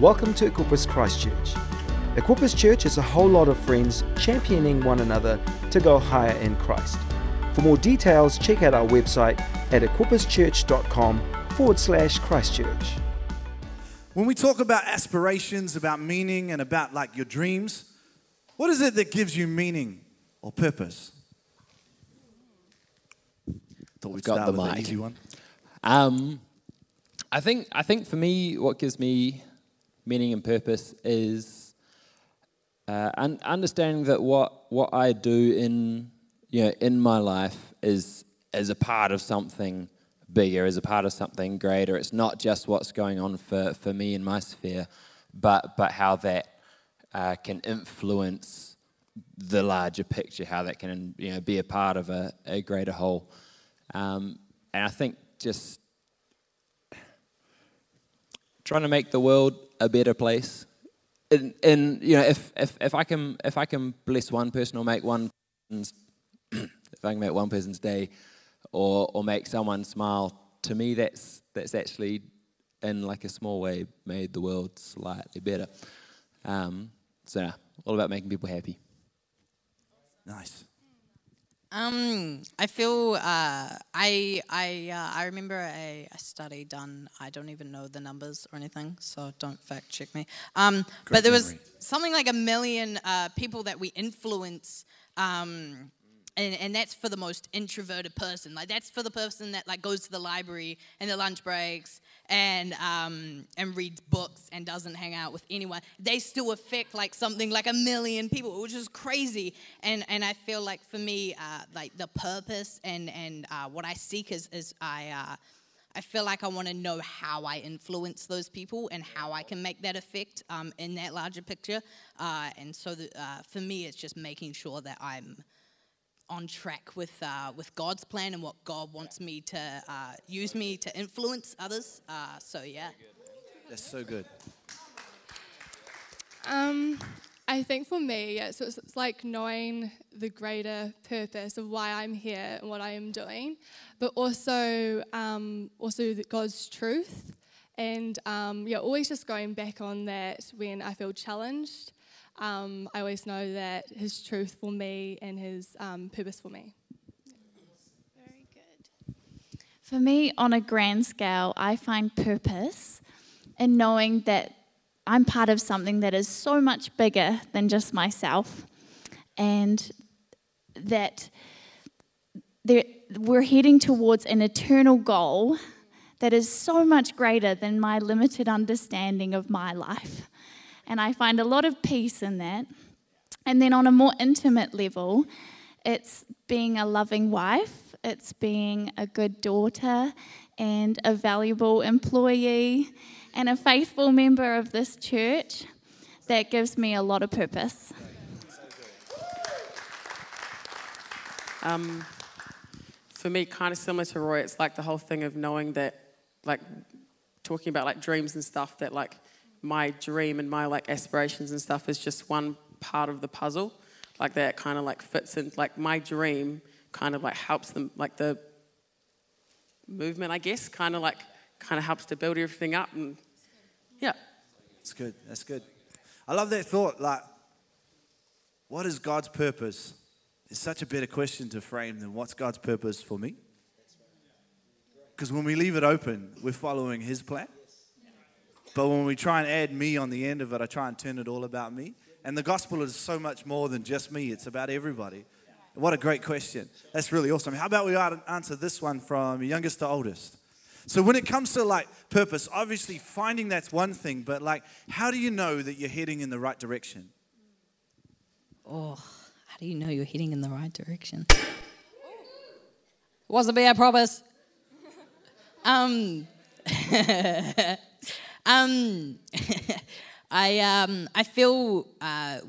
Welcome to Equipus Christchurch. Equipus Church is a whole lot of friends championing one another to go higher in Christ. For more details, check out our website at equipuschurch.com/Christchurch. When we talk about aspirations, about meaning, and about like your dreams, what is it that gives you meaning or purpose? Thought we'd start with an easy one. I think for me, what gives me meaning and purpose is understanding that what I do in my life is a part of something bigger, is a part of something greater. It's not just what's going on for me in my sphere, but how that can influence the larger picture, how that can be a part of a greater whole. And I think just trying to make the world a better place, and if I can bless one person or make one person's if I can make one person's day, or make someone smile, to me that's actually, in like a small way, made the world slightly better. So all about making people happy. Nice. I feel I remember a study done. I don't even know the numbers or anything, so don't fact check me. But there was something like 1 million people that we influence, and that's for the most introverted person. Like that's for the person that like goes to the library in their lunch breaks and reads books and doesn't hang out with anyone. They still affect like something like 1 million people, which is crazy. And I feel like for me, like the purpose and what I seek is I feel like I want to know how I influence those people and how I can make that effect in that larger picture. And so for me, it's just making sure that I'm on track with God's plan and what God wants me to use me to influence others. So yeah, that's so good. I think for me, yeah, so it's like knowing the greater purpose of why I'm here and what I am doing, but also God's truth, and always just going back on that when I feel challenged. I always know that His truth for me and His purpose for me. Very good. For me, on a grand scale, I find purpose in knowing that I'm part of something that is so much bigger than just myself, and that we're heading towards an eternal goal that is so much greater than my limited understanding of my life. And I find a lot of peace in that. And then on a more intimate level, it's being a loving wife, it's being a good daughter and a valuable employee and a faithful member of this church. That gives me a lot of purpose. For me, kind of similar to Roy, it's like the whole thing of knowing that, like talking about like dreams and stuff, that like my dream and my like aspirations and stuff is just one part of the puzzle, like that kind of like fits in, like my dream kind of like helps them, like the movement, I guess, kind of helps to build everything up. And yeah, that's good. I love that thought, like what is God's purpose? It's such a better question to frame than what's God's purpose for me, because when we leave it open, we're following His plan. But when we try and add me on the end of it, I try and turn it all about me. And the gospel is so much more than just me. It's about everybody. What a great question. That's really awesome. How about we answer this one from youngest to oldest? So when it comes to like purpose, obviously finding that's one thing, but like how do you know that you're heading in the right direction? Oh, how do you know you're heading in the right direction? Wasn't me, I promise. I feel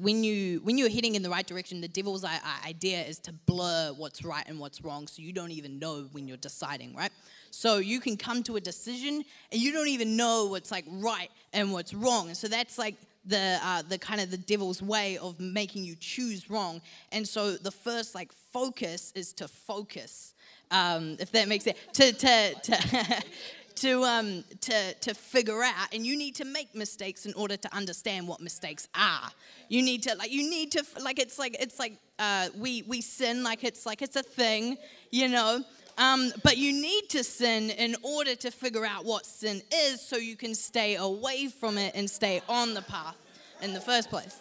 when you're heading in the right direction, the devil's idea is to blur what's right and what's wrong, so you don't even know when you're deciding, right? So you can come to a decision and you don't even know what's like right and what's wrong, and so that's like the kind of the devil's way of making you choose wrong. And so the first like focus is to focus, if that makes sense, to to figure out, and you need to make mistakes in order to understand what mistakes are. We sin like it's a thing, you know. But you need to sin in order to figure out what sin is, so you can stay away from it and stay on the path in the first place.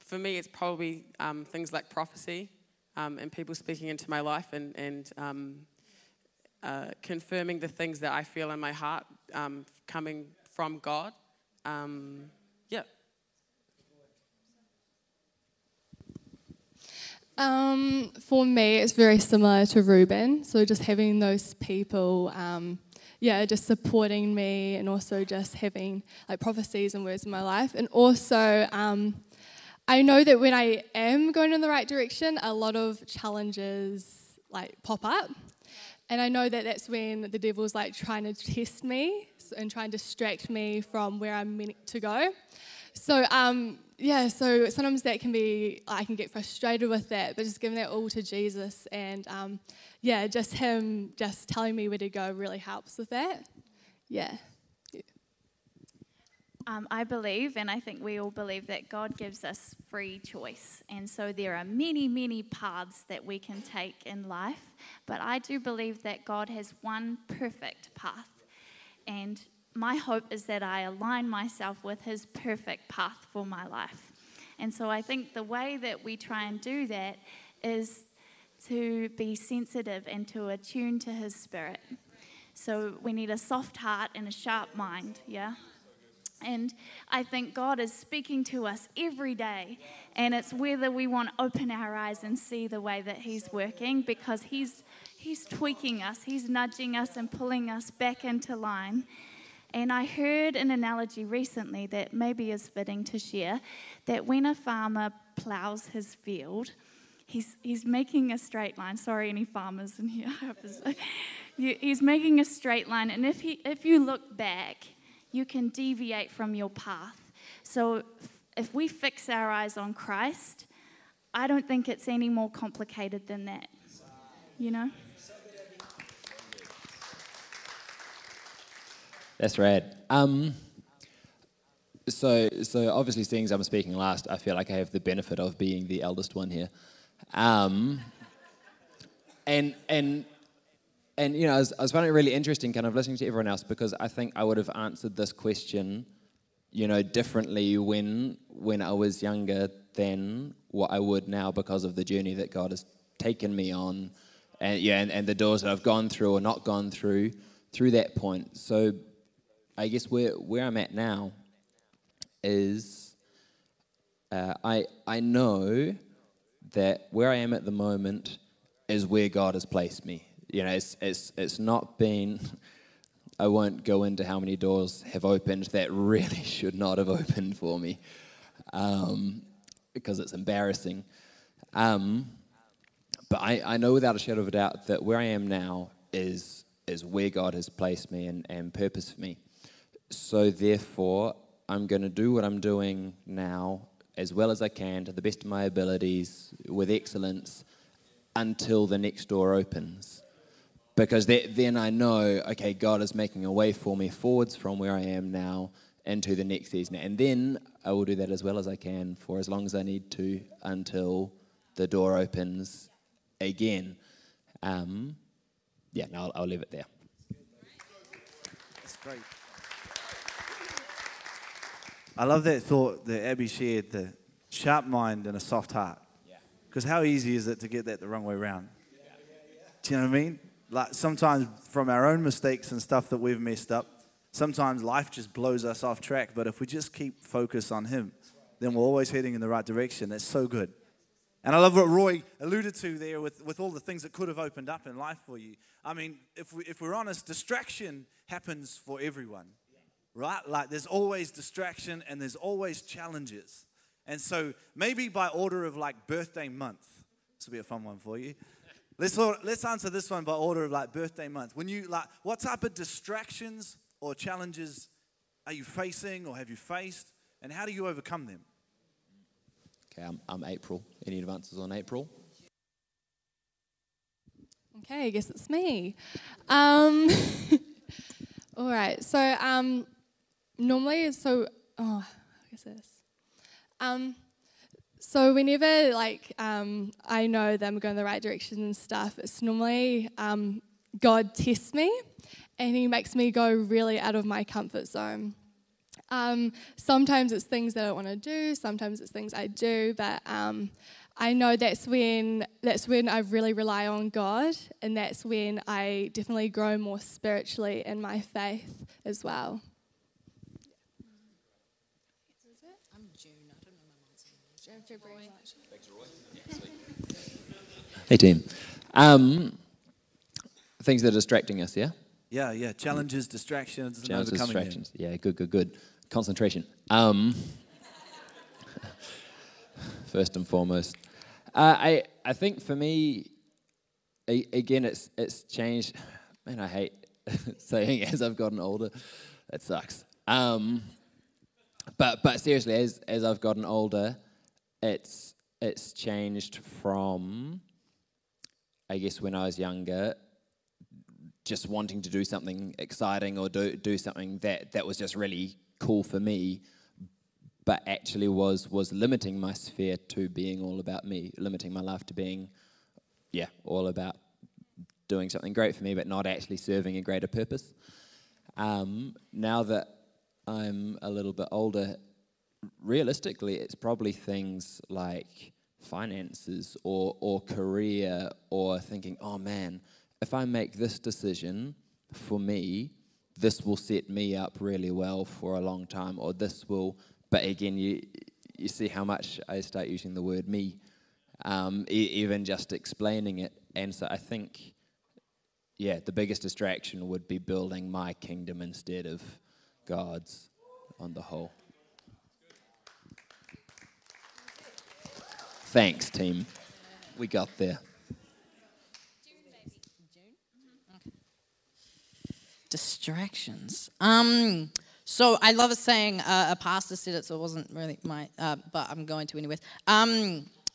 For me, it's probably things like prophecy and people speaking into my life and confirming the things that I feel in my heart coming from God. For me, it's very similar to Ruben. So just having those people, just supporting me, and also just having like prophecies and words in my life. And also, I know that when I am going in the right direction, a lot of challenges like pop up. And I know that that's when the devil's like trying to test me and trying to distract me from where I'm meant to go. So sometimes that can be, I can get frustrated with that, but just giving that all to Jesus and, just him just telling me where to go really helps with that. Yeah. I believe, and I think we all believe, that God gives us free choice. And so there are many, many paths that we can take in life. But I do believe that God has one perfect path. And my hope is that I align myself with his perfect path for my life. And so I think the way that we try and do that is to be sensitive and to attune to his spirit. So we need a soft heart and a sharp mind, yeah? And I think God is speaking to us every day, and it's whether we want to open our eyes and see the way that he's working, because he's tweaking us, he's nudging us and pulling us back into line. And I heard an analogy recently that maybe is fitting to share, that when a farmer ploughs his field, he's making a straight line. Sorry, any farmers in here? He's making a straight line, and if you look back, you can deviate from your path. So if we fix our eyes on Christ, I don't think it's any more complicated than that, you know? That's rad. So obviously, seeing as I'm speaking last, I feel like I have the benefit of being the eldest one here. And you know, I was finding it really interesting kind of listening to everyone else, because I think I would have answered this question, you know, differently when I was younger than what I would now, because of the journey that God has taken me on and the doors that I've gone through or not gone through that point. So I guess where I'm at now is I know that where I am at the moment is where God has placed me. You know, it's not been. I won't go into how many doors have opened that really should not have opened for me, because it's embarrassing. But I know without a shadow of a doubt that where I am now is where God has placed me and purpose for me. So therefore, I'm going to do what I'm doing now as well as I can, to the best of my abilities, with excellence, until the next door opens. Because then I know, okay, God is making a way for me forwards from where I am now into the next season. And then I will do that as well as I can for as long as I need to, until the door opens again. I'll leave it there. That's great. I love that thought that Abby shared, the sharp mind and a soft heart. Because how easy is it to get that the wrong way around? Do you know what I mean? Like, sometimes from our own mistakes and stuff that we've messed up, sometimes life just blows us off track. But if we just keep focus on him, then we're always heading in the right direction. That's so good. And I love what Roy alluded to there with all the things that could have opened up in life for you. I mean, if we're honest, distraction happens for everyone, right? Like, there's always distraction and there's always challenges. And so maybe by order of like birthday month, this will be a fun one for you. Let's answer this one by order of like birthday month. When you like, what type of distractions or challenges are you facing or have you faced, and how do you overcome them? I'm April. Any advances on April? Okay, I guess it's me. All right, so normally, I guess it is. So whenever I know that I'm going the right direction and stuff, it's normally God tests me and he makes me go really out of my comfort zone. Sometimes it's things that I want to do, sometimes it's things I do, but I know that's when I really rely on God, and that's when I definitely grow more spiritually in my faith as well. I'm June. I don't know my month's name. June, February. Hey, team. Things that are distracting us, yeah? Yeah. Challenges, distractions, and overcoming distractions. Them. Yeah, good. Concentration. First and foremost. I think for me, again, it's changed. Man, I hate saying as I've gotten older. It sucks. But seriously, as I've gotten older, it's changed from, I guess, when I was younger, just wanting to do something exciting or do something that was just really cool for me, but actually was limiting my sphere to being all about me, limiting my life to being, all about doing something great for me, but not actually serving a greater purpose. Now that I'm a little bit older, realistically, it's probably things like finances or career, or thinking, oh man, if I make this decision for me, this will set me up really well for a long time, or this will... But again, you see how much I start using the word me, even just explaining it. And so I think, the biggest distraction would be building my kingdom instead of God's on the whole. Thanks, team. We got there. June. Distractions. So I love a saying, a pastor said it, so it wasn't really my, but I'm going to anyways.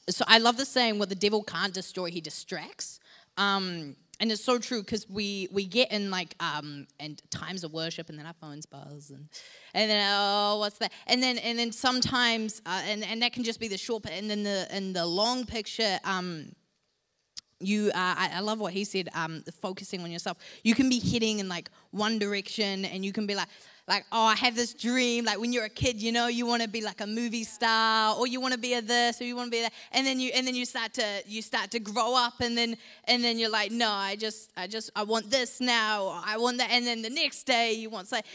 So I love the saying, what the devil can't destroy, he distracts. And it's so true, because we get in and times of worship, and then our phones buzz, and then, oh, what's that? And then sometimes, and that can just be the short, and then in the long picture, I love what he said, focusing on yourself. You can be heading in one direction, and you can be like, oh, I have this dream. Like when you're a kid, you want to be like a movie star, or you want to be a this, or you want to be that. And then you start to grow up, and then you're like, no, I want this now, or I want that. And then the next day you want something.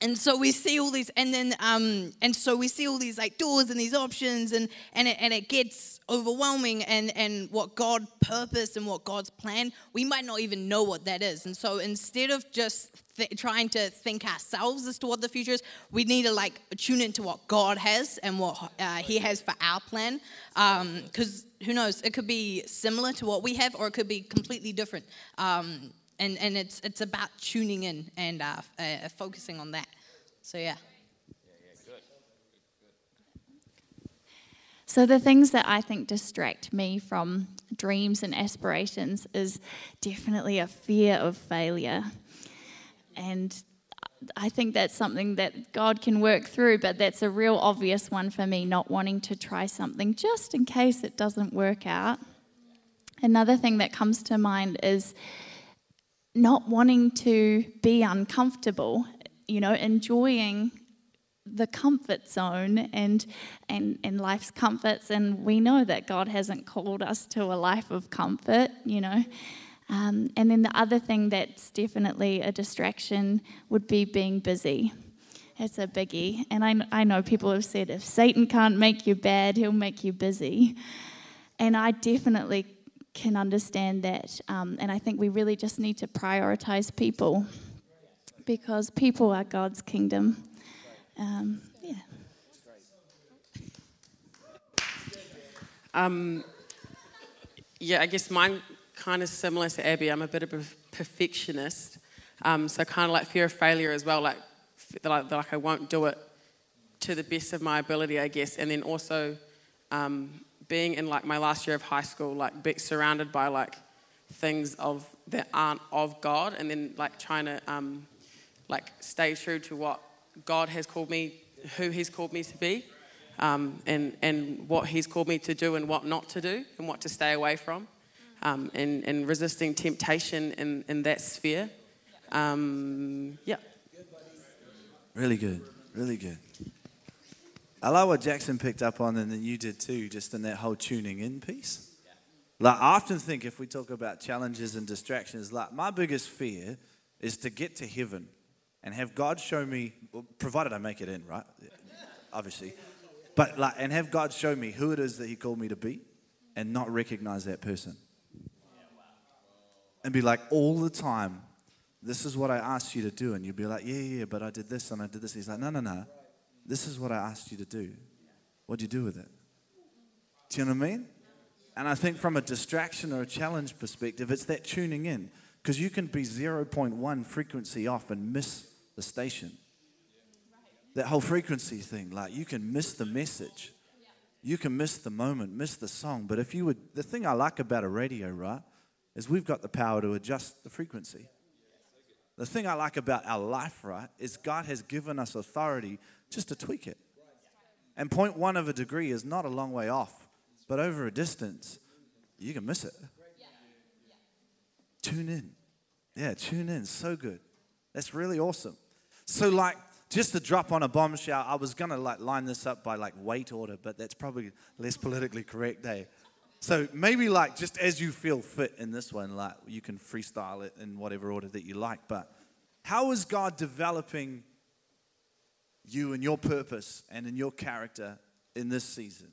And so we see all these, and so we see all these doors and these options, and it gets overwhelming, and what God purposed and what God's plan, we might not even know what that is. And so instead of just trying to think ourselves as to what the future is, we need to tune into what God has and what He has for our plan, because who knows, it could be similar to what we have, or it could be completely different. And it's about tuning in and focusing on that. So, yeah. Good. So the things that I think distract me from dreams and aspirations is definitely a fear of failure. And I think that's something that God can work through, but that's a real obvious one for me, not wanting to try something just in case it doesn't work out. Another thing that comes to mind is not wanting to be uncomfortable, enjoying the comfort zone and life's comforts. And we know that God hasn't called us to a life of comfort, And then the other thing that's definitely a distraction would be being busy. It's a biggie. And I know people have said, if Satan can't make you bad, he'll make you busy. And I definitely can understand that, and I think we really just need to prioritize people, because people are God's kingdom. I guess mine kind of similar to Abby. I'm a bit of a perfectionist, so kind of fear of failure as well. Like I won't do it to the best of my ability, I guess. And then also being in like my last year of high school, like being surrounded by like things of that aren't of God, and then like trying to like stay true to what God has called me, who He's called me to be, and what He's called me to do and what not to do and what to stay away from, and resisting temptation in that sphere. Yeah. Really good, really good. I like what Jackson picked up on and then you did too, just in that whole tuning in piece. Like, I often think if we talk about challenges and distractions, like my biggest fear is to get to heaven and have God show me, well, provided I make it in, right? Obviously. But like, and have God show me who it is that He called me to be and not recognize that person. And be like, all the time, this is what I asked you to do. And you'd be like, yeah, but I did this and I did this. He's like, no. This is what I asked you to do. What do you do with it? Do you know what I mean? And I think from a distraction or a challenge perspective, it's that tuning in. Because you can be 0.1 frequency off and miss the station. That whole frequency thing, like you can miss the message. You can miss the moment, miss the song. But if you would, the thing I like about a radio, right, is we've got the power to adjust the frequency. The thing I like about our life, right, is God has given us authority just to tweak it. And 0.1 of a degree is not a long way off. But over a distance, you can miss it. Tune in. Yeah, tune in. So good. That's really awesome. So, like, just to drop on a bombshell, I was going to, like, line this up by, like, weight order, but that's probably less politically correct, eh? So maybe, like, just as you feel fit in this one, like, you can freestyle it in whatever order that you like. But how is God developing you and your purpose and in your character in this season?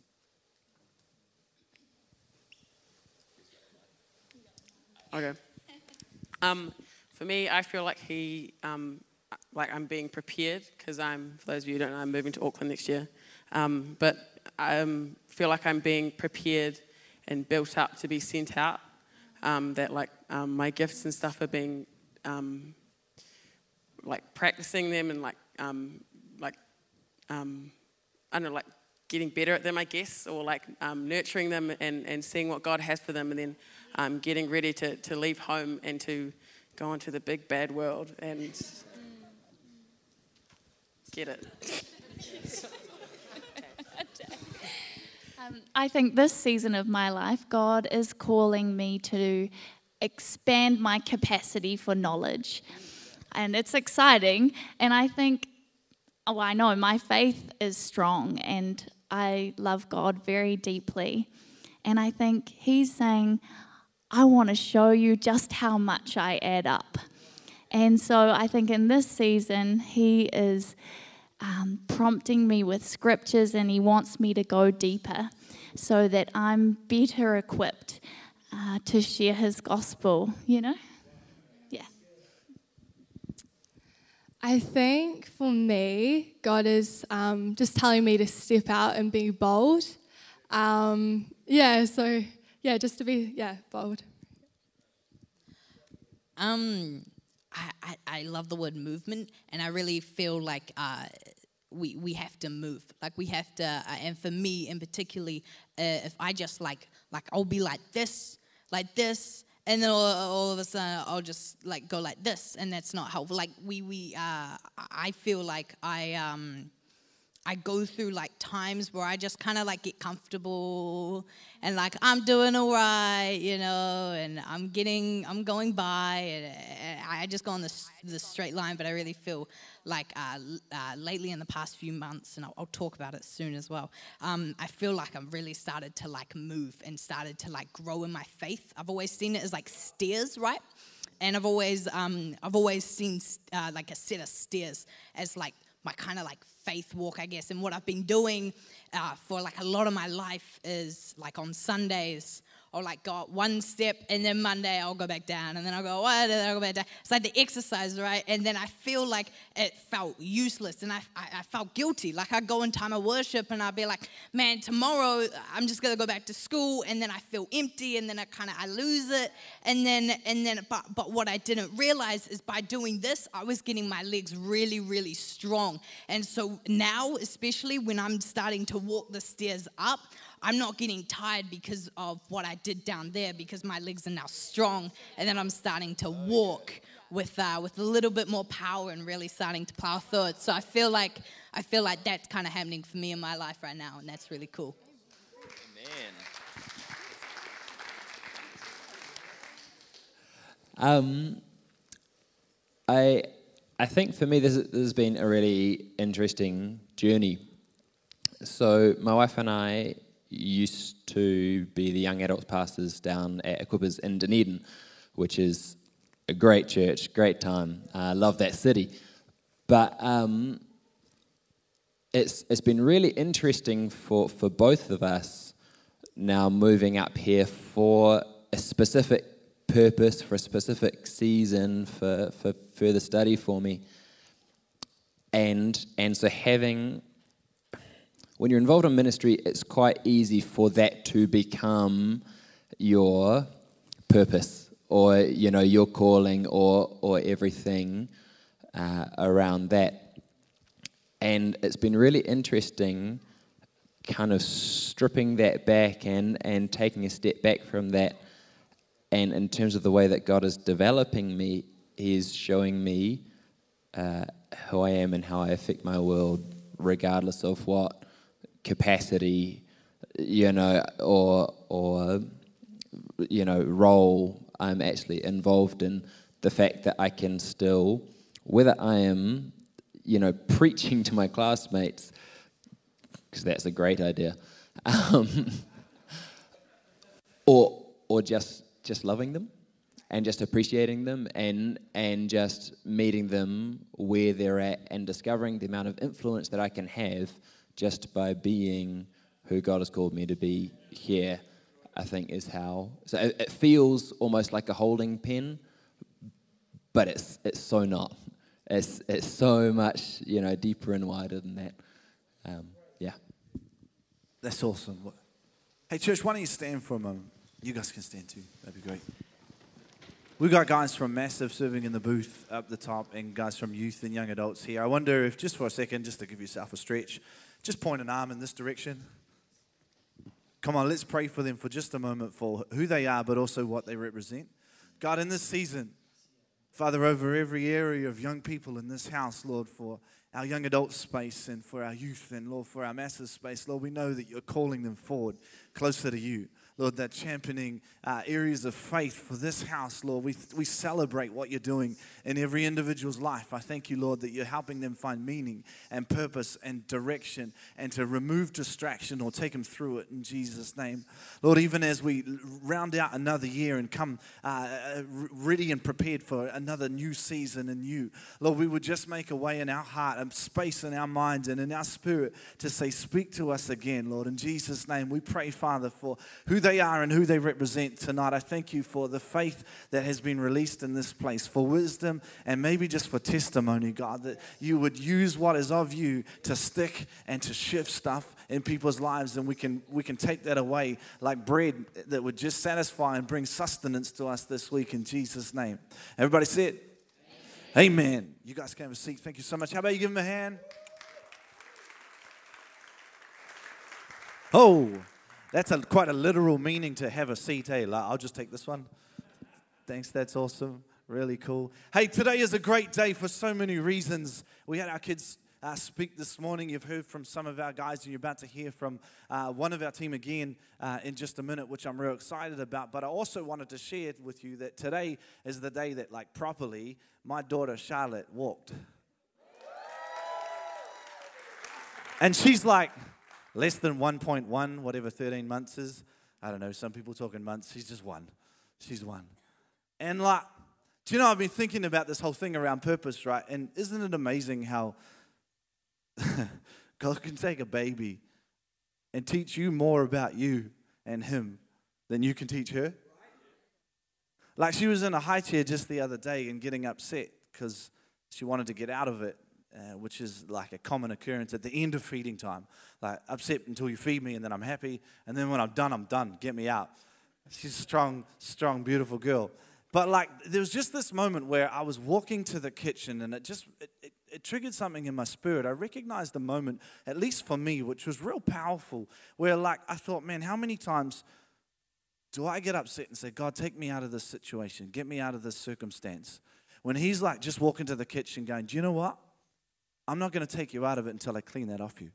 Okay. For me, I feel like He, like I'm being prepared because I'm, for those of you who don't know, I'm moving to Auckland next year. But I feel like I'm being prepared and built up to be sent out. That like my gifts and stuff are being, like practicing them and I don't know, like getting better at them, I guess, or like nurturing them and seeing what God has for them, and then getting ready to leave home and to go into the big bad world and get it. I think this season of my life, God is calling me to expand my capacity for knowledge. And it's exciting. And I think, oh, I know my faith is strong and I love God very deeply. And I think He's saying, I want to show you just how much I add up. And so I think in this season, He is prompting me with scriptures and He wants me to go deeper so that I'm better equipped to share His gospel, you know? Yeah. I think for me, God is just telling me to step out and be bold. Just to be, bold. I love the word movement, and I really feel like we have to move. Like we have to, and for me in particular, if I just like I'll be like this, and then all of a sudden I'll just like go like this, and that's not helpful. Like I feel like I go through like times where I just kind of like get comfortable and like I'm doing all right, you know, and I'm going by and I just go on this straight line. But I really feel like lately in the past few months, and I'll talk about it soon as well, I feel like I've really started to like move and started to like grow in my faith. I've always seen it as like stairs, right? And I've always seen like a set of stairs as like my kind of like faith walk, I guess. And what I've been doing for like a lot of my life is like on Sundays, I'll like go up one step, and then Monday I'll go back down, and then I'll go one, and then I'll go back down. It's like the exercise, right? And then I feel like it felt useless, and I felt guilty. Like I'd go in time of worship, and I'd be like, man, tomorrow I'm just going to go back to school, and then I feel empty, and then I lose it. But what I didn't realize is by doing this, I was getting my legs really, really strong. And so now, especially when I'm starting to walk the stairs up, I'm not getting tired because of what I did down there, because my legs are now strong, and then I'm starting to walk with a little bit more power and really starting to plow through it. So I feel like that's kind of happening for me in my life right now, and that's really cool. Amen. I think for me this has been a really interesting journey. So my wife and I used to be the young adults pastors down at Equipers in Dunedin, which is a great church, great time. I love that city. But it's been really interesting for both of us now moving up here for a specific purpose, for a specific season, for further study for me. And so having... When you're involved in ministry, it's quite easy for that to become your purpose, or you know, your calling, or everything around that. And it's been really interesting, kind of stripping that back and taking a step back from that. And in terms of the way that God is developing me, He's showing me who I am and how I affect my world, regardless of what capacity, you know, or you know, role I'm actually involved in. The fact that I can still, whether I am, you know, preaching to my classmates, because that's a great idea, or just loving them and just appreciating them and just meeting them where they're at and discovering the amount of influence that I can have just by being who God has called me to be here, I think is how. So it feels almost like a holding pen, but it's so not. It's so much, you know, deeper and wider than that. Yeah. That's awesome. Hey, church, why don't you stand for a moment? You guys can stand too. That'd be great. We've got guys from Massive serving in the booth up the top, and guys from youth and young adults here. I wonder if, just for a second, just to give yourself a stretch, just point an arm in this direction. Come on, let's pray for them for just a moment, for who they are, but also what they represent. God, in this season, Father, over every area of young people in this house, Lord, for our young adult space and for our youth, and Lord, for our Massive space, Lord, we know that you're calling them forward, closer to you. Lord, that championing areas of faith for this house, Lord. We celebrate what you're doing in every individual's life. I thank you, Lord, that you're helping them find meaning and purpose and direction, and to remove distraction or take them through it in Jesus' name. Lord, even as we round out another year and come ready and prepared for another new season and you, Lord, we would just make a way in our heart, a space in our minds and in our spirit to say, speak to us again, Lord. In Jesus' name, we pray, Father, for who they are and who they represent tonight. I thank you for the faith that has been released in this place, for wisdom, and maybe just for testimony, God, that you would use what is of you to stick and to shift stuff in people's lives, and we can take that away like bread that would just satisfy and bring sustenance to us this week in Jesus' name. Everybody say it. Amen. Amen. You guys can have a seat. Thank you so much. How about you give them a hand? Oh, that's quite a literal meaning to have a seat, eh? Like, I'll just take this one. Thanks, that's awesome. Really cool. Hey, today is a great day for so many reasons. We had our kids speak this morning. You've heard from some of our guys, and you're about to hear from one of our team again in just a minute, which I'm real excited about. But I also wanted to share with you that today is the day that, like, properly, my daughter Charlotte walked. And she's like... less than 1.1, whatever 13 months is. I don't know, some people talk in months. She's just one. She's one. And like, do you know, I've been thinking about this whole thing around purpose, right? And isn't it amazing how God can take a baby and teach you more about you and him then you can teach her. Like she was in a high chair just the other day and getting upset because she wanted to get out of it, which is like a common occurrence at the end of feeding time. Like, upset until you feed me and then I'm happy, and then when I'm done, get me out. She's a strong, beautiful girl. But like, there was just this moment where I was walking to the kitchen and it triggered something in my spirit. I recognized a moment, at least for me, which was real powerful, where like I thought, man, how many times do I get upset and say, God, take me out of this situation, get me out of this circumstance? When he's like just walking to the kitchen going, do you know what? I'm not going to take you out of it until I clean that off you.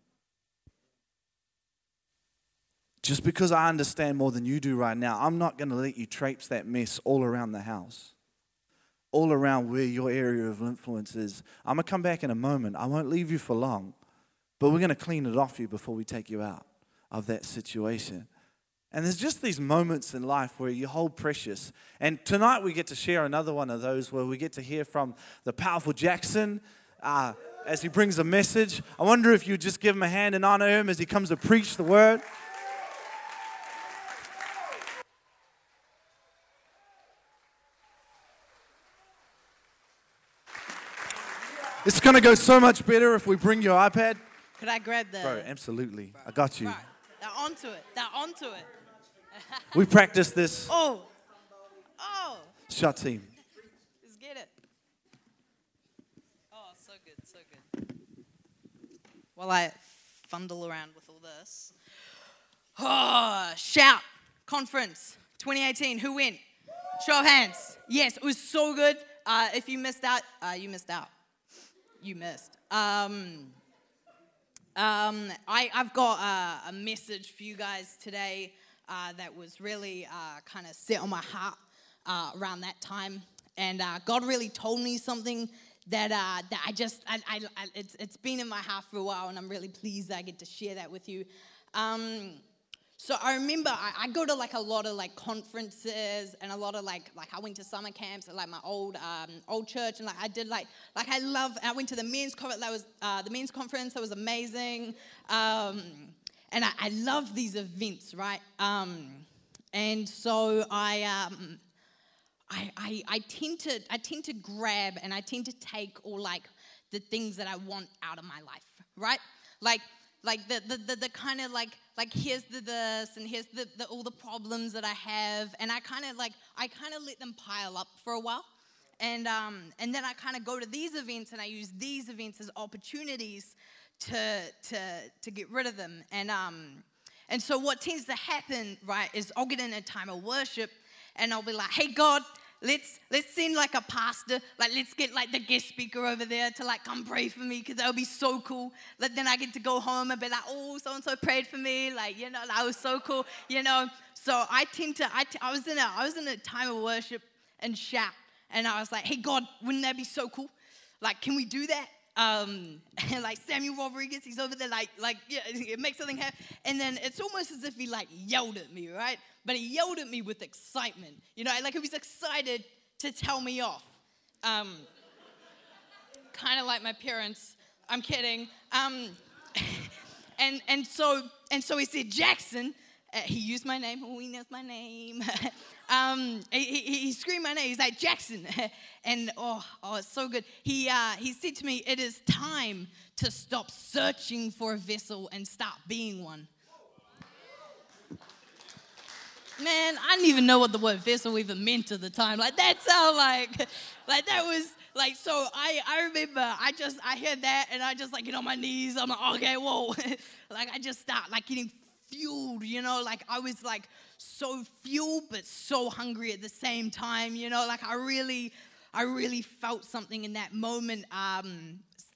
Just because I understand more than you do right now, I'm not going to let you traipse that mess all around the house, all around where your area of influence is. I'm going to come back in a moment. I won't leave you for long, but we're going to clean it off you before we take you out of that situation. And there's just these moments in life where you hold precious. And tonight we get to share another one of those where we get to hear from the powerful Jackson as he brings a message. I wonder if you just give him a hand and honor him as he comes to preach the word. It's going to go so much better if we bring your iPad. Could I grab that? Bro, absolutely. I got you. Right. They're onto it. They're onto it. We practiced this. Oh. Shot team. Let's get it. Oh, so good, so good. While I fumble around with all this. Oh, shout. Conference 2018. Who went? Show of hands. Yes, it was so good. If you missed out, you missed out. You missed. I've got a message for you guys today that was really kind of set on my heart around that time, and God really told me something that it's been in my heart for a while, and I'm really pleased that I get to share that with you. So I remember I go to like a lot of like conferences and a lot of like I went to summer camps at like my old church, and like I did like I went to the men's conference. That was the men's conference. That was amazing, and I love these events, right? And so I tend to grab and I tend to take all like the things that I want out of my life, right? Like the kind of like here's the this and here's the all the problems that I have, and I kind of let them pile up for a while, and then I kind of go to these events and I use these events as opportunities to get rid of them, and so what tends to happen, right, is I'll get in a time of worship and I'll be like, hey God, let's send like a pastor, like let's get like the guest speaker over there to like come pray for me, because that would be so cool. Like then I get to go home and be like, oh, so-and-so prayed for me, like, you know, that was so cool, you know. So I was in a time of worship and shout, and I was like, hey God, wouldn't that be so cool? Like, can we do that? And like Samuel Rodriguez, he's over there like yeah, it makes something happen. And then it's almost as if he like yelled at me, right? But he yelled at me with excitement. You know, like he was excited to tell me off. Kind of like my parents. I'm kidding. And so he said, Jackson, he used my name. Oh, he knows my name. He screamed my name. He's like, Jackson. And oh, it's so good. He said to me, it is time to stop searching for a vessel and start being one. Man, I didn't even know what the word vessel even meant at the time. Like, that's how, like that was, like, so I remember, I heard that, and I just, like, get on my knees. I'm like, okay, whoa. Like, I just start, like, getting fueled, you know? Like, I was, like, so fueled, but so hungry at the same time, you know? Like, I really felt something in that moment.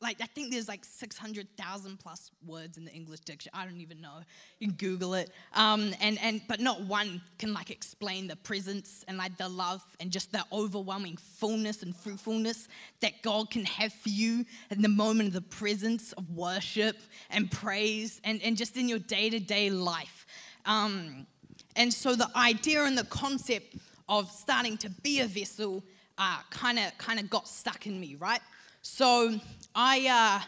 Like, I think there's, like, 600,000 plus words in the English dictionary. I don't even know. You can Google it. But not one can, like, explain the presence and, like, the love and just the overwhelming fullness and fruitfulness that God can have for you in the moment of the presence of worship and praise and just in your day-to-day life. And so the idea and the concept of starting to be a vessel kind of got stuck in me, right? So I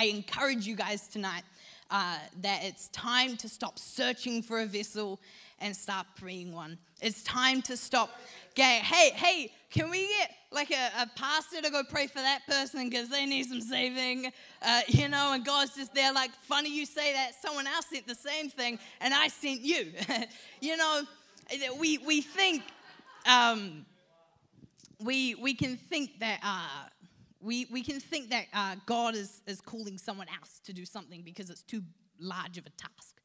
encourage you guys tonight that it's time to stop searching for a vessel and start praying one. It's time to stop going, hey, can we get like a pastor to go pray for that person because they need some saving, and God's just there like, funny you say that, someone else sent the same thing and I sent you. We think, we can think that, we can think that God is calling someone else to do something because it's too large of a task,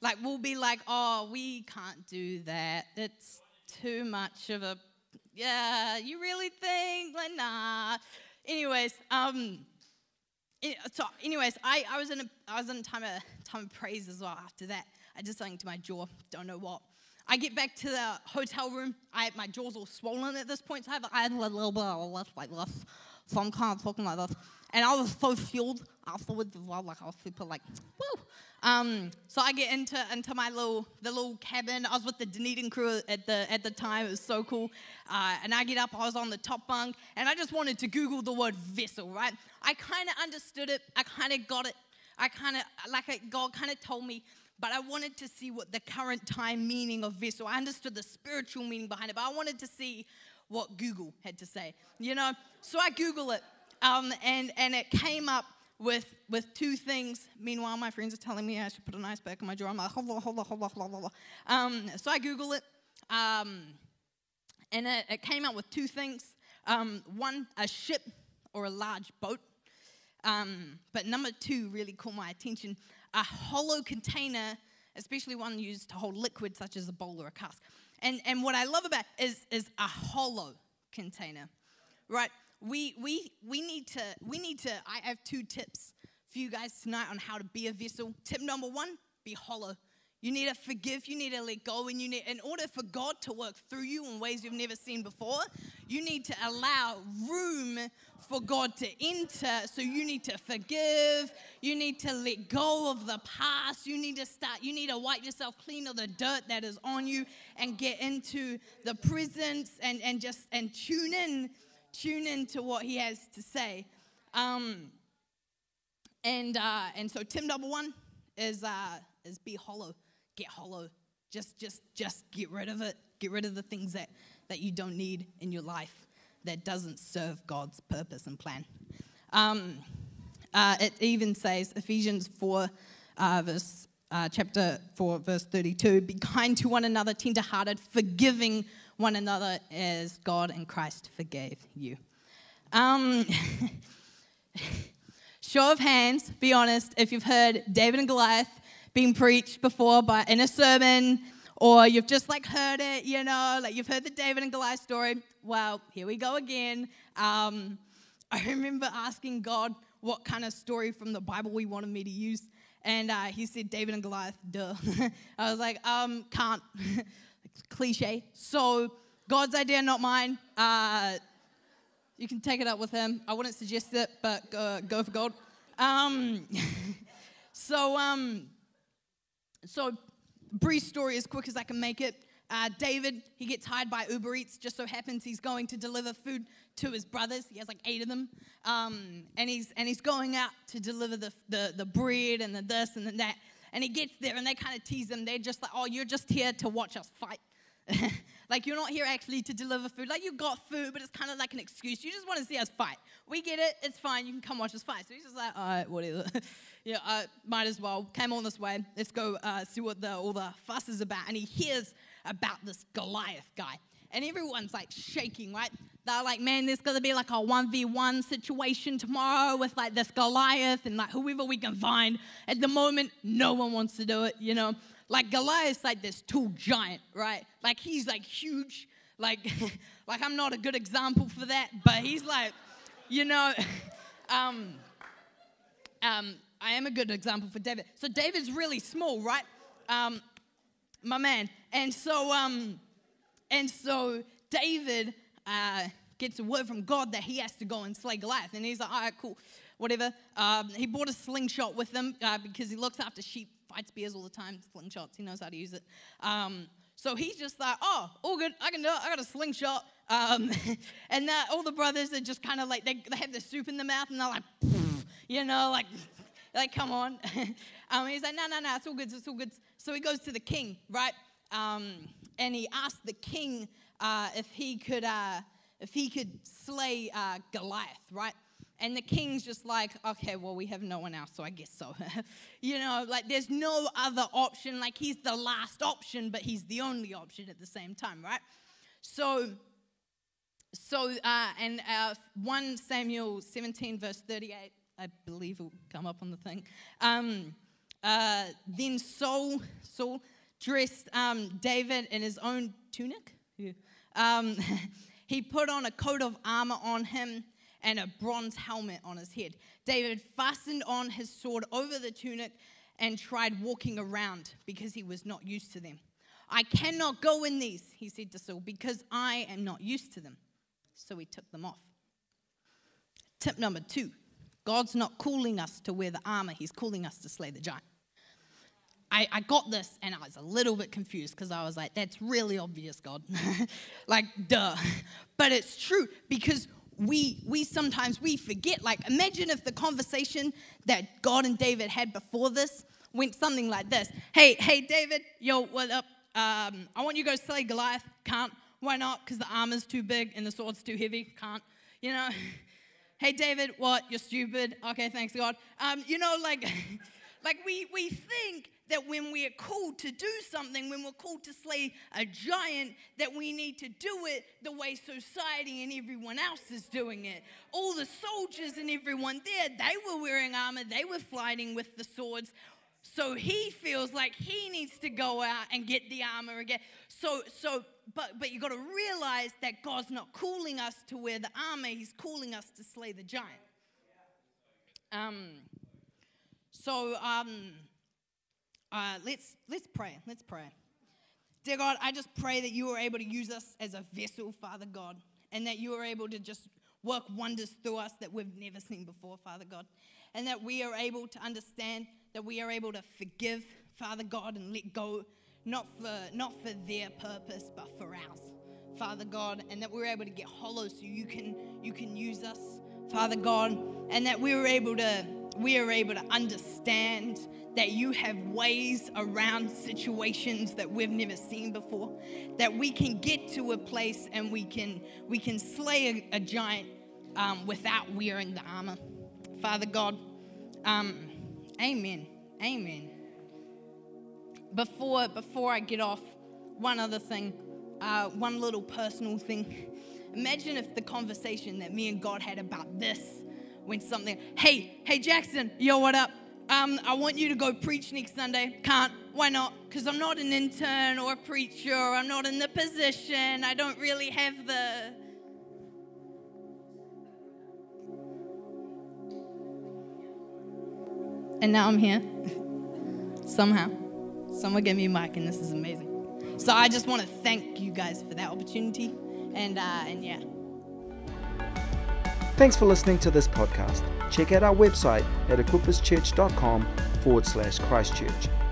Like, we'll be like, oh, we can't do that. It's too much of a, yeah, you really think? Like, nah. Anyways, I was in a time of praise as well after that. I did something to my jaw, don't know what. I get back to the hotel room. My jaw's all swollen at this point, so I had a little bit of left like this. So I'm kind of talking like this. And I was so fueled afterwards as well, like I was super like, woo. So I get into my little cabin. I was with the Dunedin crew at the time. It was so cool. And I get up. I was on the top bunk, and I just wanted to Google the word vessel, right? I kind of understood it. I kind of got it. God kind of told me. But I wanted to see what the current time meaning of vessel. I understood the spiritual meaning behind it, but I wanted to see what Google had to say, So I Google it, and it came up with two things. Meanwhile, my friends are telling me I should put an ice pack in my drawer. I'm like, hold on. So I Google it, and it came up with two things. One, a ship or a large boat. But number two really caught my attention. A hollow container, especially one used to hold liquid such as a bowl or a cask. And what I love about it is a hollow container, right? We need to. I have two tips for you guys tonight on how to be a vessel. Tip number one: be hollow. You need to forgive. You need to let go. And you need, in order for God to work through you in ways you've never seen before, you need to allow room for God to enter. So you need to forgive. You need to let go of the past. You need to wipe yourself clean of the dirt that is on you and get into the presence and tune in to what He has to say. And so tip number one is be hollow. Get hollow. Just get rid of it. Get rid of the things that you don't need in your life, that doesn't serve God's purpose and plan. It even says, Ephesians 4, chapter 4, verse 32, be kind to one another, tender-hearted, forgiving one another as God and Christ forgave you. Show of hands, be honest, if you've heard David and Goliath being preached before in a sermon, or you've just like heard it, you've heard the David and Goliath story. Well, here we go again. I remember asking God what kind of story from the Bible He wanted me to use. And He said, David and Goliath, duh. I was like, can't. Cliche. So God's idea, not mine. You can take it up with Him. I wouldn't suggest it, but go for gold. So brief story as quick as I can make it. David, he gets hired by Uber Eats. Just so happens he's going to deliver food to his brothers. He has like 8 of them. And he's going out to deliver the bread and the this and the that. And he gets there and they kind of tease him. They're just like, oh, you're just here to watch us fight. Like, you're not here actually to deliver food. Like, you got food, but it's kind of like an excuse. You just want to see us fight. We get it. It's fine. You can come watch us fight. So he's just like, all right, whatever. I might as well. Came on this way. Let's go see what all the fuss is about. And he hears about this Goliath guy. And everyone's, like, shaking, right? They're like, man, there's going to be, like, a 1v1 situation tomorrow with, like, this Goliath and, like, whoever we can find. At the moment, no one wants to do it, Like, Goliath's like this tall giant, right? Like, he's, like, huge. Like, like I'm not a good example for that, but he's, like, I am a good example for David. So David's really small, right? My man. And so David gets a word from God that he has to go and slay Goliath. And he's like, all right, cool, whatever. He brought a slingshot with him because he looks after sheep. Fights spears all the time, slingshots. He knows how to use it. So he's just like, oh, all good. I can do it. I got a slingshot. And all the brothers are just kind of like, they have the soup in the mouth and they're like, like Like, come on. He's like, no, it's all good, it's all good. So he goes to the king, right? And he asked the king if he could slay Goliath, right? And the king's just like, okay, well, we have no one else, so I guess so. You know, like there's no other option. Like he's the last option, but he's the only option at the same time, right? So 1 Samuel 17, verse 38, I believe it will come up on the thing. Then Saul dressed David in his own tunic. Yeah. He put on a coat of armor on him and a bronze helmet on his head. David fastened on his sword over the tunic and tried walking around because he was not used to them. I cannot go in these, he said to Saul, because I am not used to them. So he took them off. Tip number 2, God's not calling us to wear the armor. He's calling us to slay the giant. I got this and I was a little bit confused because I was like, that's really obvious, God. Like, duh. But it's true because we sometimes we forget. Like, imagine if the conversation that God and David had before this went something like this. Hey, David, yo, what up? I want you to go slay Goliath. Can't. Why not? Because the armor's too big and the sword's too heavy. Can't. You know? Hey, David, what? You're stupid. Okay, thanks, God. You know, like, we think that when we are called to do something, when we're called to slay a giant, that we need to do it the way society and everyone else is doing it. All the soldiers and everyone there, they were wearing armor. They were fighting with the swords. So he feels like he needs to go out and get the armor again. But you got to realize that God's not calling us to wear the armor. He's calling us to slay the giant. Let's pray. Dear God, I just pray that you are able to use us as a vessel, Father God, and that you are able to just work wonders through us that we've never seen before, Father God, and that we are able to understand, that we are able to forgive, Father God, and let go, not for their purpose, but for ours, Father God, and that we're able to get hollow so you can use us, Father God, and that we are able to understand that you have ways around situations that we've never seen before, that we can get to a place and we can slay a giant without wearing the armor. Father God, amen. Before I get off, one other thing, one little personal thing. Imagine if the conversation that me and God had about this went something, hey Jackson, yo, what up? I want you to go preach next Sunday. Can't. Why not? Because I'm not an intern or a preacher. Or I'm not in the position. I don't really have the... And now I'm here. Somehow. Someone gave me a mic and this is amazing. So I just want to thank you guys for that opportunity. And yeah. Thanks for listening to this podcast. Check out our website at equipuschurch.com/Christchurch.